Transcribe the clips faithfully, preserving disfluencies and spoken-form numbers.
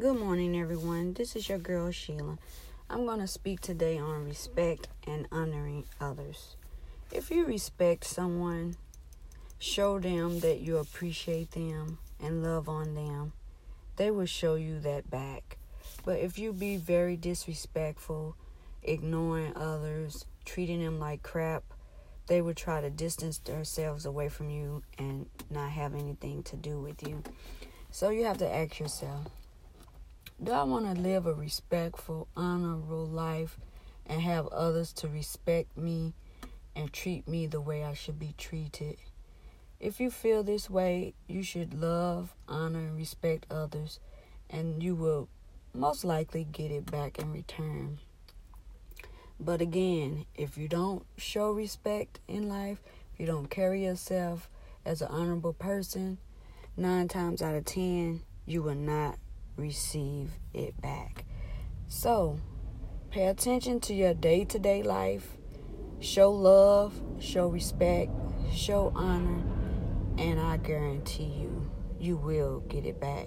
Good morning, everyone. This is your girl, Sheila. I'm going to speak today on respect and honoring others. If you respect someone, show them that you appreciate them and love on them. They will show you that back. But if you be very disrespectful, ignoring others, treating them like crap, they will try to distance themselves away from you and not have anything to do with you. So you have to ask yourself, do I want to live a respectful, honorable life and have others to respect me and treat me the way I should be treated? If you feel this way, you should love, honor, and respect others, and you will most likely get it back in return. But again, if you don't show respect in life, if you don't carry yourself as an honorable person, nine times out of ten, you will not receive it back. So, pay attention to your day-to-day life. Show love, show respect, show honor, and I guarantee you, you will get it back.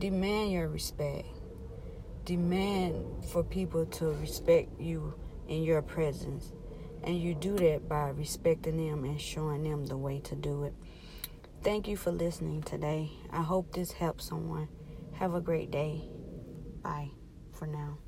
Demand your respect. Demand for people to respect you in your presence, and you do that by respecting them and showing them the way to do it. Thank you for listening today. I hope this helps someone. Have a great day. Bye for now.